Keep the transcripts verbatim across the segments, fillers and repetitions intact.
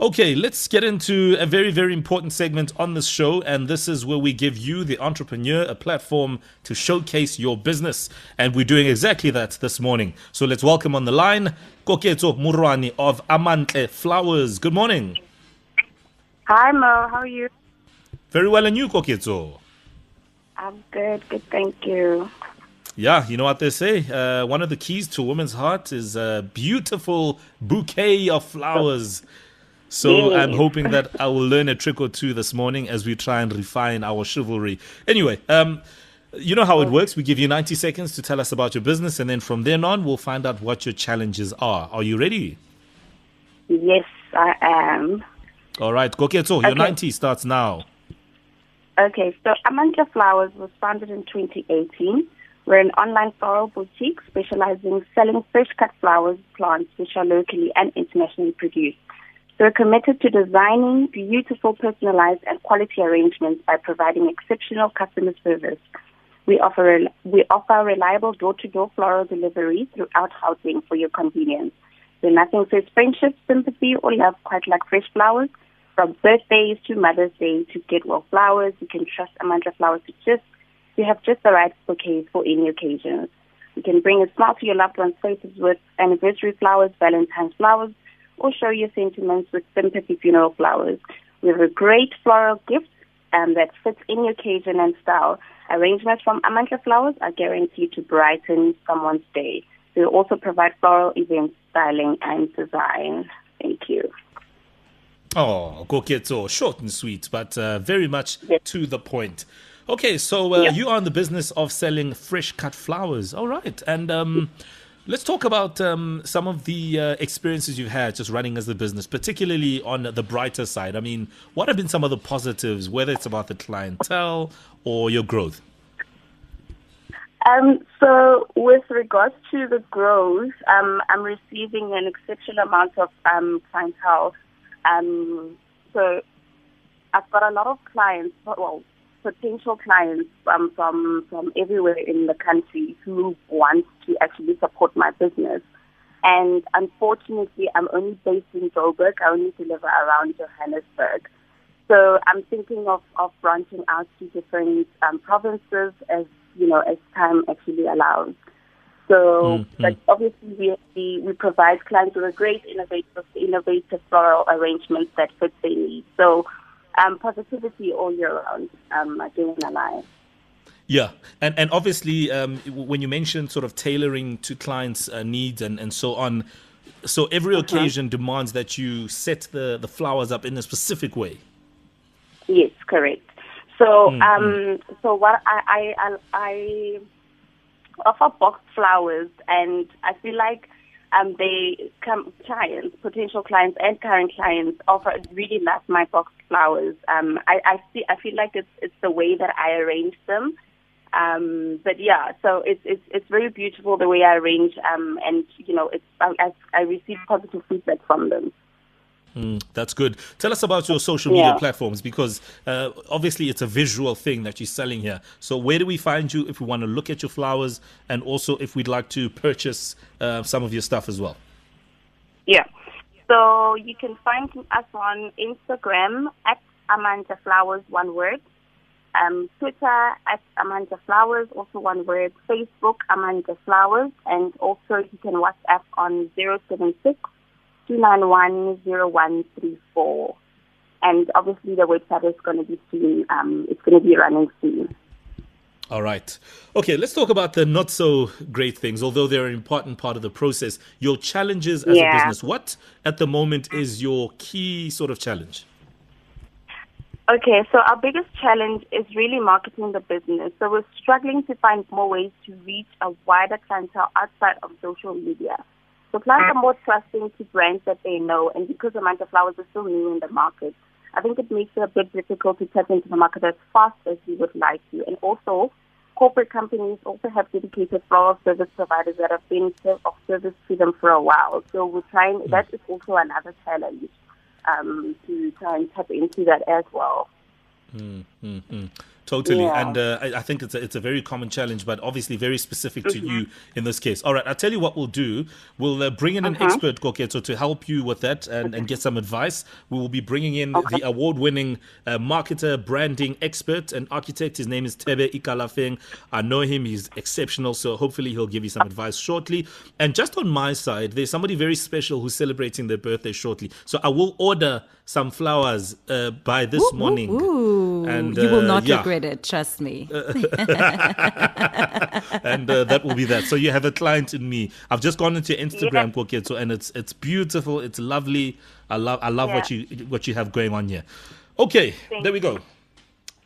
Okay, let's get into a very, very important segment on this show, and this is where we give you, the entrepreneur, a platform to showcase your business, and we're doing exactly that this morning. So let's welcome on the line Koketso Moroane of Amantle Flowers. Good morning. Hi Mo, how are you? Very well, and you, Koketso? I'm good, good, thank you. Yeah, you know what they say, uh, one of the keys to a woman's heart is a beautiful bouquet of flowers. So yeah. I'm hoping that I will learn a trick or two this morning as we try and refine our chivalry. Anyway, um, you know how it works. We give you ninety seconds to tell us about your business, and then from then on, we'll find out what your challenges are. Are you ready? Yes, I am. All right, Koketso, okay. Your ninety starts now. Okay, so Amantle Flowers was founded in twenty eighteen. We're an online floral boutique specializing in selling fresh-cut flowers plants which are locally and internationally produced. So we're committed to designing beautiful, personalized, and quality arrangements by providing exceptional customer service. We offer we offer reliable door-to-door floral delivery throughout Gauteng for your convenience. So nothing says friendship, sympathy, or love quite like fresh flowers. From birthdays to Mother's Day to get well flowers, you can trust Amantle Flowers to just you have just the right bouquets for any occasion. You can bring a smile to your loved one's faces with anniversary flowers, Valentine's flowers, or show your sentiments with sympathy funeral flowers. We have a great floral gift um, that fits any occasion and style. Arrangements from Amantle Flowers are guaranteed to brighten someone's day. We also provide floral events, styling, and design. Thank you. Oh, Koketso, short and sweet, but uh, very much yes. to the point. Okay, so uh, yeah. you are in the business of selling fresh-cut flowers. All right, and... Um, Let's talk about um, some of the uh, experiences you've had just running as the business, particularly on the brighter side. I mean, what have been some of the positives, whether it's about the clientele or your growth? Um, so with regards to the growth, um, I'm receiving an exceptional amount of um, clientele. Um, so I've got a lot of clients, well, potential clients um, from from everywhere in the country who want to actually support my business. And unfortunately, I'm only based in Joburg. I only deliver around Johannesburg. So I'm thinking of, of branching out to different um, provinces as, you know, as time actually allows. So, mm-hmm. but obviously we, we we provide clients with a great innovative, innovative floral arrangements that fit their needs. So Um, positivity all year round, um, during my life. Yeah, and and obviously um, when you mentioned sort of tailoring to clients' uh, needs and, and so on, so every uh-huh. occasion demands that you set the, the flowers up in a specific way. Yes, correct. So mm-hmm. um, so what I I, I I offer boxed flowers, and I feel like Um, they come clients, potential clients, and current clients offer really love my boxed flowers. Um, I I, see, I feel like it's it's the way that I arrange them. Um, but yeah, so it's it's it's very beautiful the way I arrange. Um, and you know, it's I, I, I receive positive feedback from them. Mm, that's good. Tell us about your social media yeah. platforms, because uh, obviously it's a visual thing that you're selling here. So where do we find you if we want to look at your flowers, and also if we'd like to purchase uh, some of your stuff as well? Yeah. So you can find us on Instagram at Amantle Flowers, one word. Um, Twitter at Amantle Flowers, also one word. Facebook, Amantle Flowers. And also you can WhatsApp on zero seven six two nine one zero one three four, and obviously the website is going to be soon. Um, it's going to be running soon. All right. Okay, let's talk about the not so great things, although they're an important part of the process. Your challenges as yeah. a business. What at the moment is your key sort of challenge? Okay, so our biggest challenge is really marketing the business. So we're struggling to find more ways to reach a wider clientele outside of social media. So clients are more trusting to brands that they know, and because Amantle Flowers is so new in the market, I think it makes it a bit difficult to tap into the market as fast as we would like to. And also, corporate companies also have dedicated floral service providers that have been of service to them for a while. So we're trying. That is also another challenge um, to try and tap into that as well. Mm-hmm. Totally. Yeah. And uh, I, I think it's a, it's a very common challenge, but obviously very specific mm-hmm. to you in this case. All right, I'll tell you what we'll do. We'll uh, bring in an uh-huh. expert, Koketso, to help you with that and, okay. and get some advice. We will be bringing in okay. the award-winning uh, marketer, branding expert and architect. His name is Tebe Ikalafeng. I know him. He's exceptional, so hopefully he'll give you some advice shortly. And just on my side, there's somebody very special who's celebrating their birthday shortly. So I will order some flowers uh, by this ooh, morning. Ooh, ooh. And, uh, you will not yeah. regret it, trust me. And uh, that will be that. So you have a client in me. I've just gone into Instagram, yeah. Koketso, and it's it's beautiful. It's lovely. I love I love yeah. what you what you have going on here. Okay, thank there we go.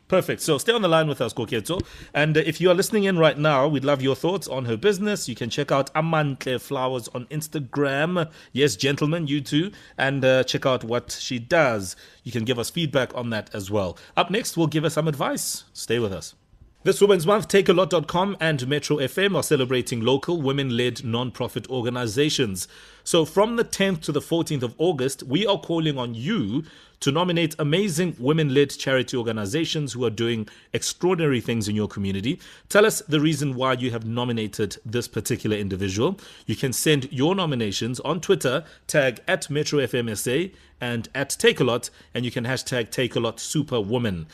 Perfect. So stay on the line with us, Koketso. And uh, if you are listening in right now, we'd love your thoughts on her business. You can check out Amantle Flowers on Instagram. Yes, gentlemen, you too. And uh, check out what she does. You can give us feedback on that as well. Up next, we'll give her some advice. Stay with us. This Women's Month, Takealot dot com and Metro F M are celebrating local women-led non-profit organizations. So from the tenth to the fourteenth of August, we are calling on you to nominate amazing women-led charity organizations who are doing extraordinary things in your community. Tell us the reason why you have nominated this particular individual. You can send your nominations on Twitter, tag at Metro F M S A and at Takealot, and you can hashtag Takealot Superwoman.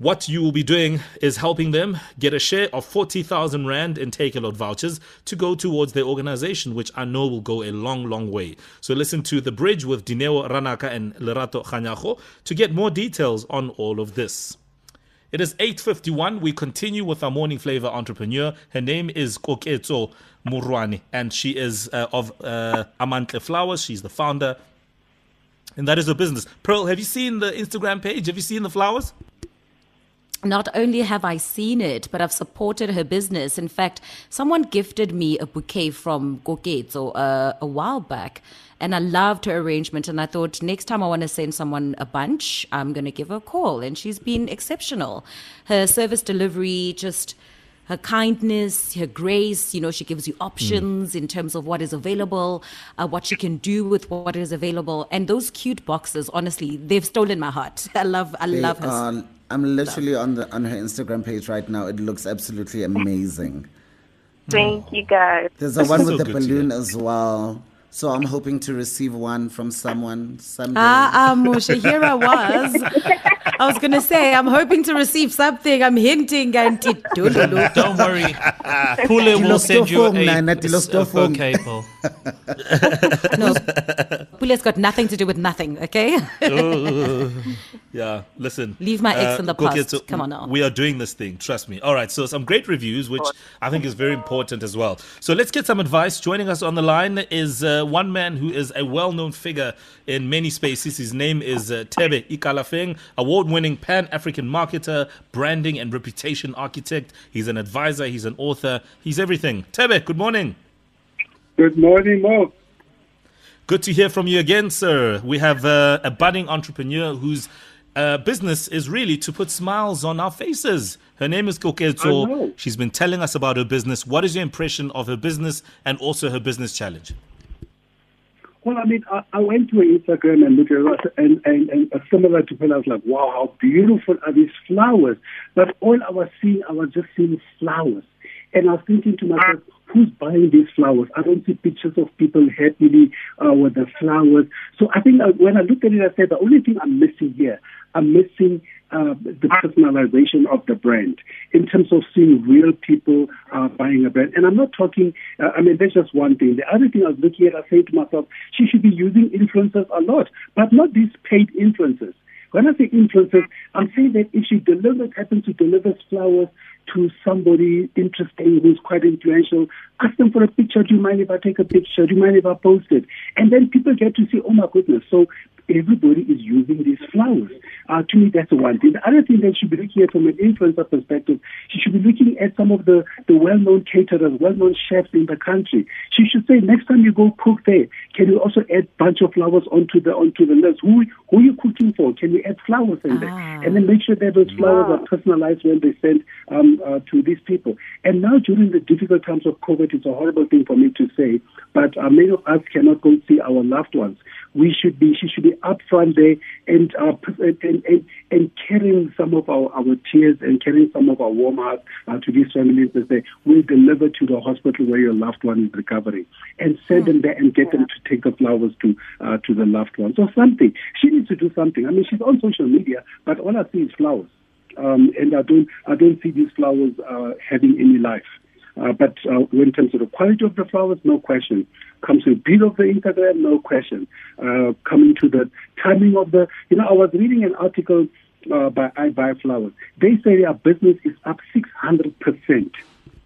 What you will be doing is helping them get a share of forty thousand Rand in Takealot vouchers to go towards their organization, which I know will go a long, long way. So listen to The Bridge with Dineo Ranaka and Lerato Khanyago to get more details on all of this. It is eight fifty-one. We continue with our morning flavor entrepreneur. Her name is Koketso Moroane, and she is uh, of uh, Amantle Flowers. She's the founder, and that is her business. Pearl, have you seen the Instagram page? Have you seen the flowers? Not only have I seen it, but I've supported her business. In fact, someone gifted me a bouquet from Koketso uh, a while back, and I loved her arrangement. And I thought, next time I want to send someone a bunch, I'm going to give her a call. And she's been exceptional. Her service delivery, just her kindness, her grace, you know, she gives you options mm. in terms of what is available, uh, what you can do with what is available. And those cute boxes, honestly, they've stolen my heart. I love, I they love her. Are- I'm literally on the on her Instagram page right now. It looks absolutely amazing. Thank you, guys. There's a one so with the balloon as well. So I'm hoping to receive one from someone someday. Ah, uh, Moshe, um, here I was. I was going to say, I'm hoping to receive something. I'm hinting. And t- do, do, do. Don't worry. Pule will send you a bouquet. No, Pule's got nothing to do with nothing, okay? Yeah, listen. Leave my ex uh, in the past. Koketso, come on now. We are doing this thing, trust me. All right, so some great reviews, which I think is very important as well. So let's get some advice. Joining us on the line is uh, one man who is a well-known figure in many spaces. His name is uh, Tebe Ikalafeng, award-winning Pan-African marketer, branding and reputation architect. He's an advisor. He's an author. He's everything. Tebe, good morning. Good morning, Mo. Good to hear from you again, sir. We have uh, a budding entrepreneur whose Uh, business is really to put smiles on our faces. Her name is Koketso. She's been telling us about her business. What is your impression of her business and also her business challenge? Well, I mean, I, I went to Instagram and looked at and, and, and similar to when I was like, wow, how beautiful are these flowers? But all I was seeing, I was just seeing flowers. And I was thinking to myself, who's buying these flowers? I don't see pictures of people happily uh, with the flowers. So I think when I looked at it, I said, the only thing I'm missing here, I'm missing uh, the personalization of the brand in terms of seeing real people uh, buying a brand. And I'm not talking, uh, I mean, that's just one thing. The other thing I was looking at, I said to myself, she should be using influencers a lot, but not these paid influencers. When I say influencers, I'm saying that if she delivers, happens to deliver flowers to somebody interesting who's quite influential, ask them for a picture. Do you mind if I take a picture? Do you mind if I post it? And then people get to see, oh my goodness, so everybody is using these flowers. Uh, to me, that's the one thing. The other thing that she should be looking at from an influencer perspective, she should be looking at some of the, the well-known caterers, well-known chefs in the country. She should say, next time you go cook there, can you also add a bunch of flowers onto the onto the list? Who, who are you cooking for? Can you add flowers in there? Ah. And then make sure that those flowers wow. are personalized when they send um, uh, to these people. And now during the difficult times of COVID, it's a horrible thing for me to say, but uh, many of us cannot go see our loved ones. We should be, she should be up front there and, uh, and, and, and carrying some of our, our tears and carrying some of our warm hearts uh, to these families that say, we'll deliver to the hospital where your loved one is recovering and send them there and get them to take the flowers to uh, to the loved ones or something. She needs to do something. I mean, she's on social media, but all I see is flowers. Um, and I don't, I don't see these flowers uh, having any life. Uh, but uh, in terms of the quality of the flowers, no question. Comes to the beat of the Instagram, no question. Uh, coming to the timing of the, you know, I was reading an article uh, by I Buy Flowers. They say their business is up six hundred percent.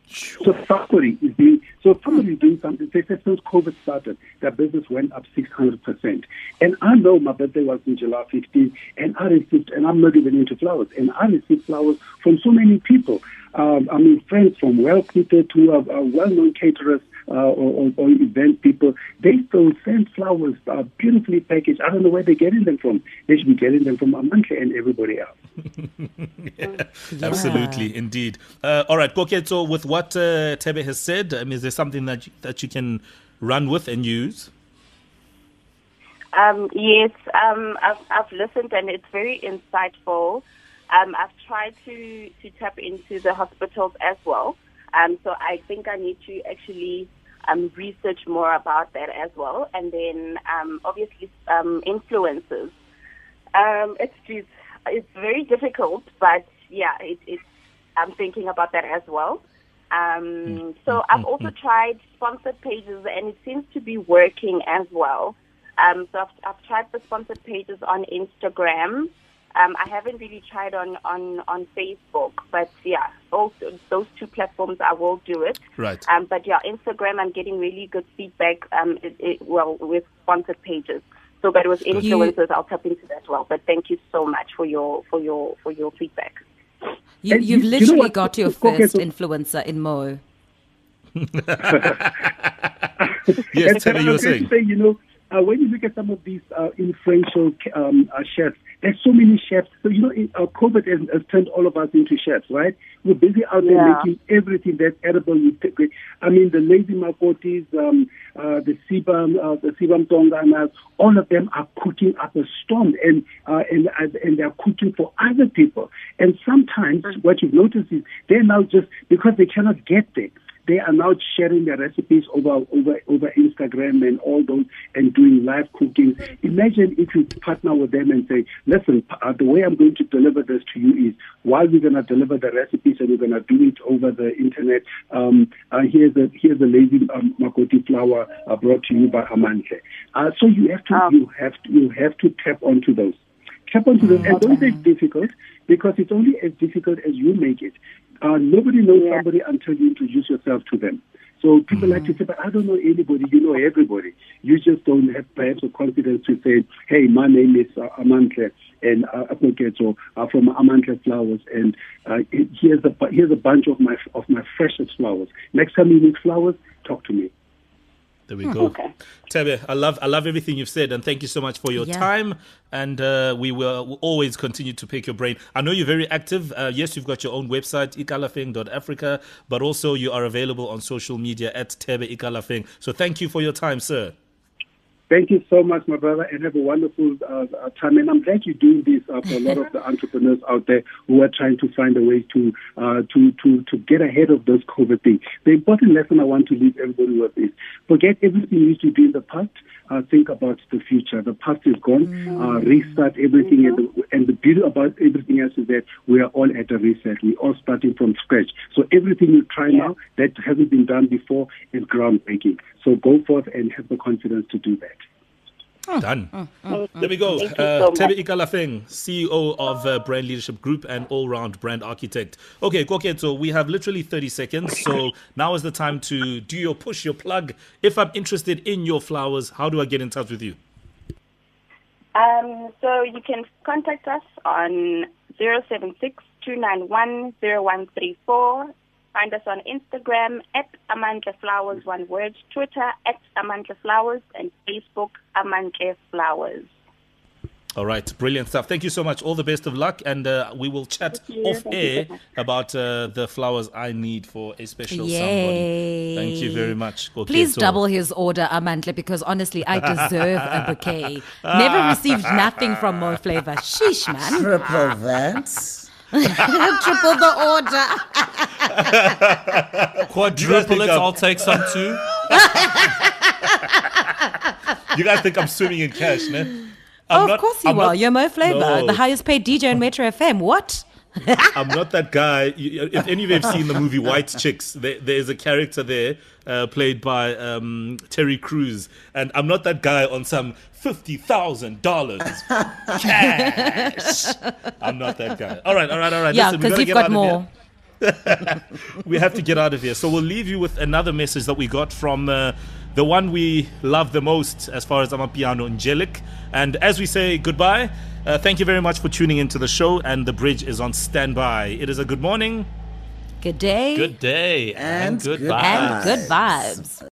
So somebody is doing, so somebody is doing something. They said since COVID started, their business went up six hundred percent. And I know my birthday was in July fifteenth, and I received, and I'm not even into flowers, and I received flowers from so many people. Um, I mean, friends from well-catered to uh, uh, well-known caterers uh, or, or, or event people. They still send flowers uh, beautifully packaged. I don't know where they're getting them from. They should be getting them from Amantle and everybody else. yeah, yeah. Absolutely, indeed. Uh, all right, Koketso, with what uh, Tebe has said, I mean, is there something that you, that you can run with and use? Um, yes, um, I've, I've listened, and it's very insightful. Um, I've tried to, to tap into the hospitals as well. Um, so I think I need to actually um, research more about that as well. And then um, obviously um, influences. Um, it's, it's it's very difficult, but yeah, it, it's, I'm thinking about that as well. Um, so I've also tried sponsored pages, and it seems to be working as well. Um, so I've, I've tried the sponsored pages on Instagram. Um, I haven't really tried on, on, on Facebook, but yeah, also those two platforms, I will do it. Right. Um, but yeah, Instagram, I'm getting really good feedback. Um, it, it, well, with sponsored pages. So, but with influencers, I'll tap into that as well. But thank you so much for your for your for your feedback. You, you've you, literally you know what, got your first influencer in Mo. Yes, Tebe, you were saying. Say, you know, uh, when you look at some of these uh, influential um, uh, chefs. There's so many chefs. So, you know, uh, COVID has, has turned all of us into chefs, right? We're busy out there yeah. making everything that's edible. I mean, the Lazy Makotis, um, uh, the Siba, uh, the Siba Mtongana, all of them are cooking up a storm, and uh, and uh, and they're cooking for other people. And sometimes what you've noticed is they're now just, because they cannot get there, they are now sharing their recipes over over over Instagram and all those, and doing live cooking. Imagine if you partner with them and say, listen, uh, the way I'm going to deliver this to you is, while we're going to deliver the recipes and we're going to do it over the internet, um, uh, here's the here's the Lazy um, Makoti flower uh, brought to you by Amantle. Uh, so you have to you have to, you have to tap onto those. Tap onto those. And those are difficult, because it's only as difficult as you make it. Uh, nobody knows yeah. somebody until you introduce yourself to them. So people mm-hmm. like to say, but I don't know anybody. You know everybody. You just don't have perhaps the confidence to say, hey, my name is uh, Amantle, and uh, Koketso uh, from Amantle Flowers, and uh, here's a here's a bunch of my of my freshest flowers. Next time you need flowers, talk to me. There we go. Okay. Tebe, I love I love everything you've said, and thank you so much for your yeah. time. And uh, we will we'll always continue to pick your brain. I know you're very active. Uh, yes, you've got your own website, ikalafeng dot africa, but also you are available on social media at Tebe Ikalafeng. So thank you for your time, sir. Thank you so much, my brother, and have a wonderful uh, time. And I'm glad you're doing this uh, for a lot of the entrepreneurs out there who are trying to find a way to uh, to, to to get ahead of this COVID thing. The important lesson I want to leave everybody with is, forget everything you used to do in the past. Uh, think about the future. The past is gone. Mm-hmm. Uh, restart everything. Mm-hmm. And, the, and the beauty about everything else is that we are all at a reset. We're all starting from scratch. So everything you try yeah. now that hasn't been done before is groundbreaking. So go forth and have the confidence to do that. Oh, Done. Oh, oh, oh. There we go. Uh, so Tebe Ikalafeng, C E O of uh, Brand Leadership Group and all-round brand architect. Okay, Koketso, we have literally thirty seconds. So now is the time to do your push, your plug. If I'm interested in your flowers, how do I get in touch with you? Um, so you can contact us on zero seven six, two nine one, zero one three four. Find us on Instagram at Amantle Flowers, one word, Twitter at Amantle Flowers, and Facebook Amantle Flowers. All right, brilliant stuff. Thank you so much. All the best of luck, and uh, we will chat off Thank air about uh, the flowers I need for a special Yay. somebody. Thank you very much. Koketso. Please double his order, Amantle, because honestly, I deserve a bouquet. Never received nothing from More Flavor. Sheesh, man. Triple vents. Triple the order. Quadruple it. I'll take some too. You guys think I'm swimming in cash, man? I'm oh, not, of course you I'm will. Not, You're Mo Flavor, no. the highest paid D J in Metro F M. What? I'm not that guy. If any of you have seen the movie White Chicks, there, there's a character there uh, played by um, Terry Crews. And I'm not that guy on some fifty thousand dollars cash. I'm not that guy. All right, all right, all right. Yeah, because you've got more. We have to get out of here. So we'll leave you with another message that we got from... Uh, the one we love the most as far as Amapiano Angelic. And as we say goodbye, uh, thank you very much for tuning into the show, and the bridge is on standby. It is a good morning. Good day. Good day. And, and good vibes. And good vibes.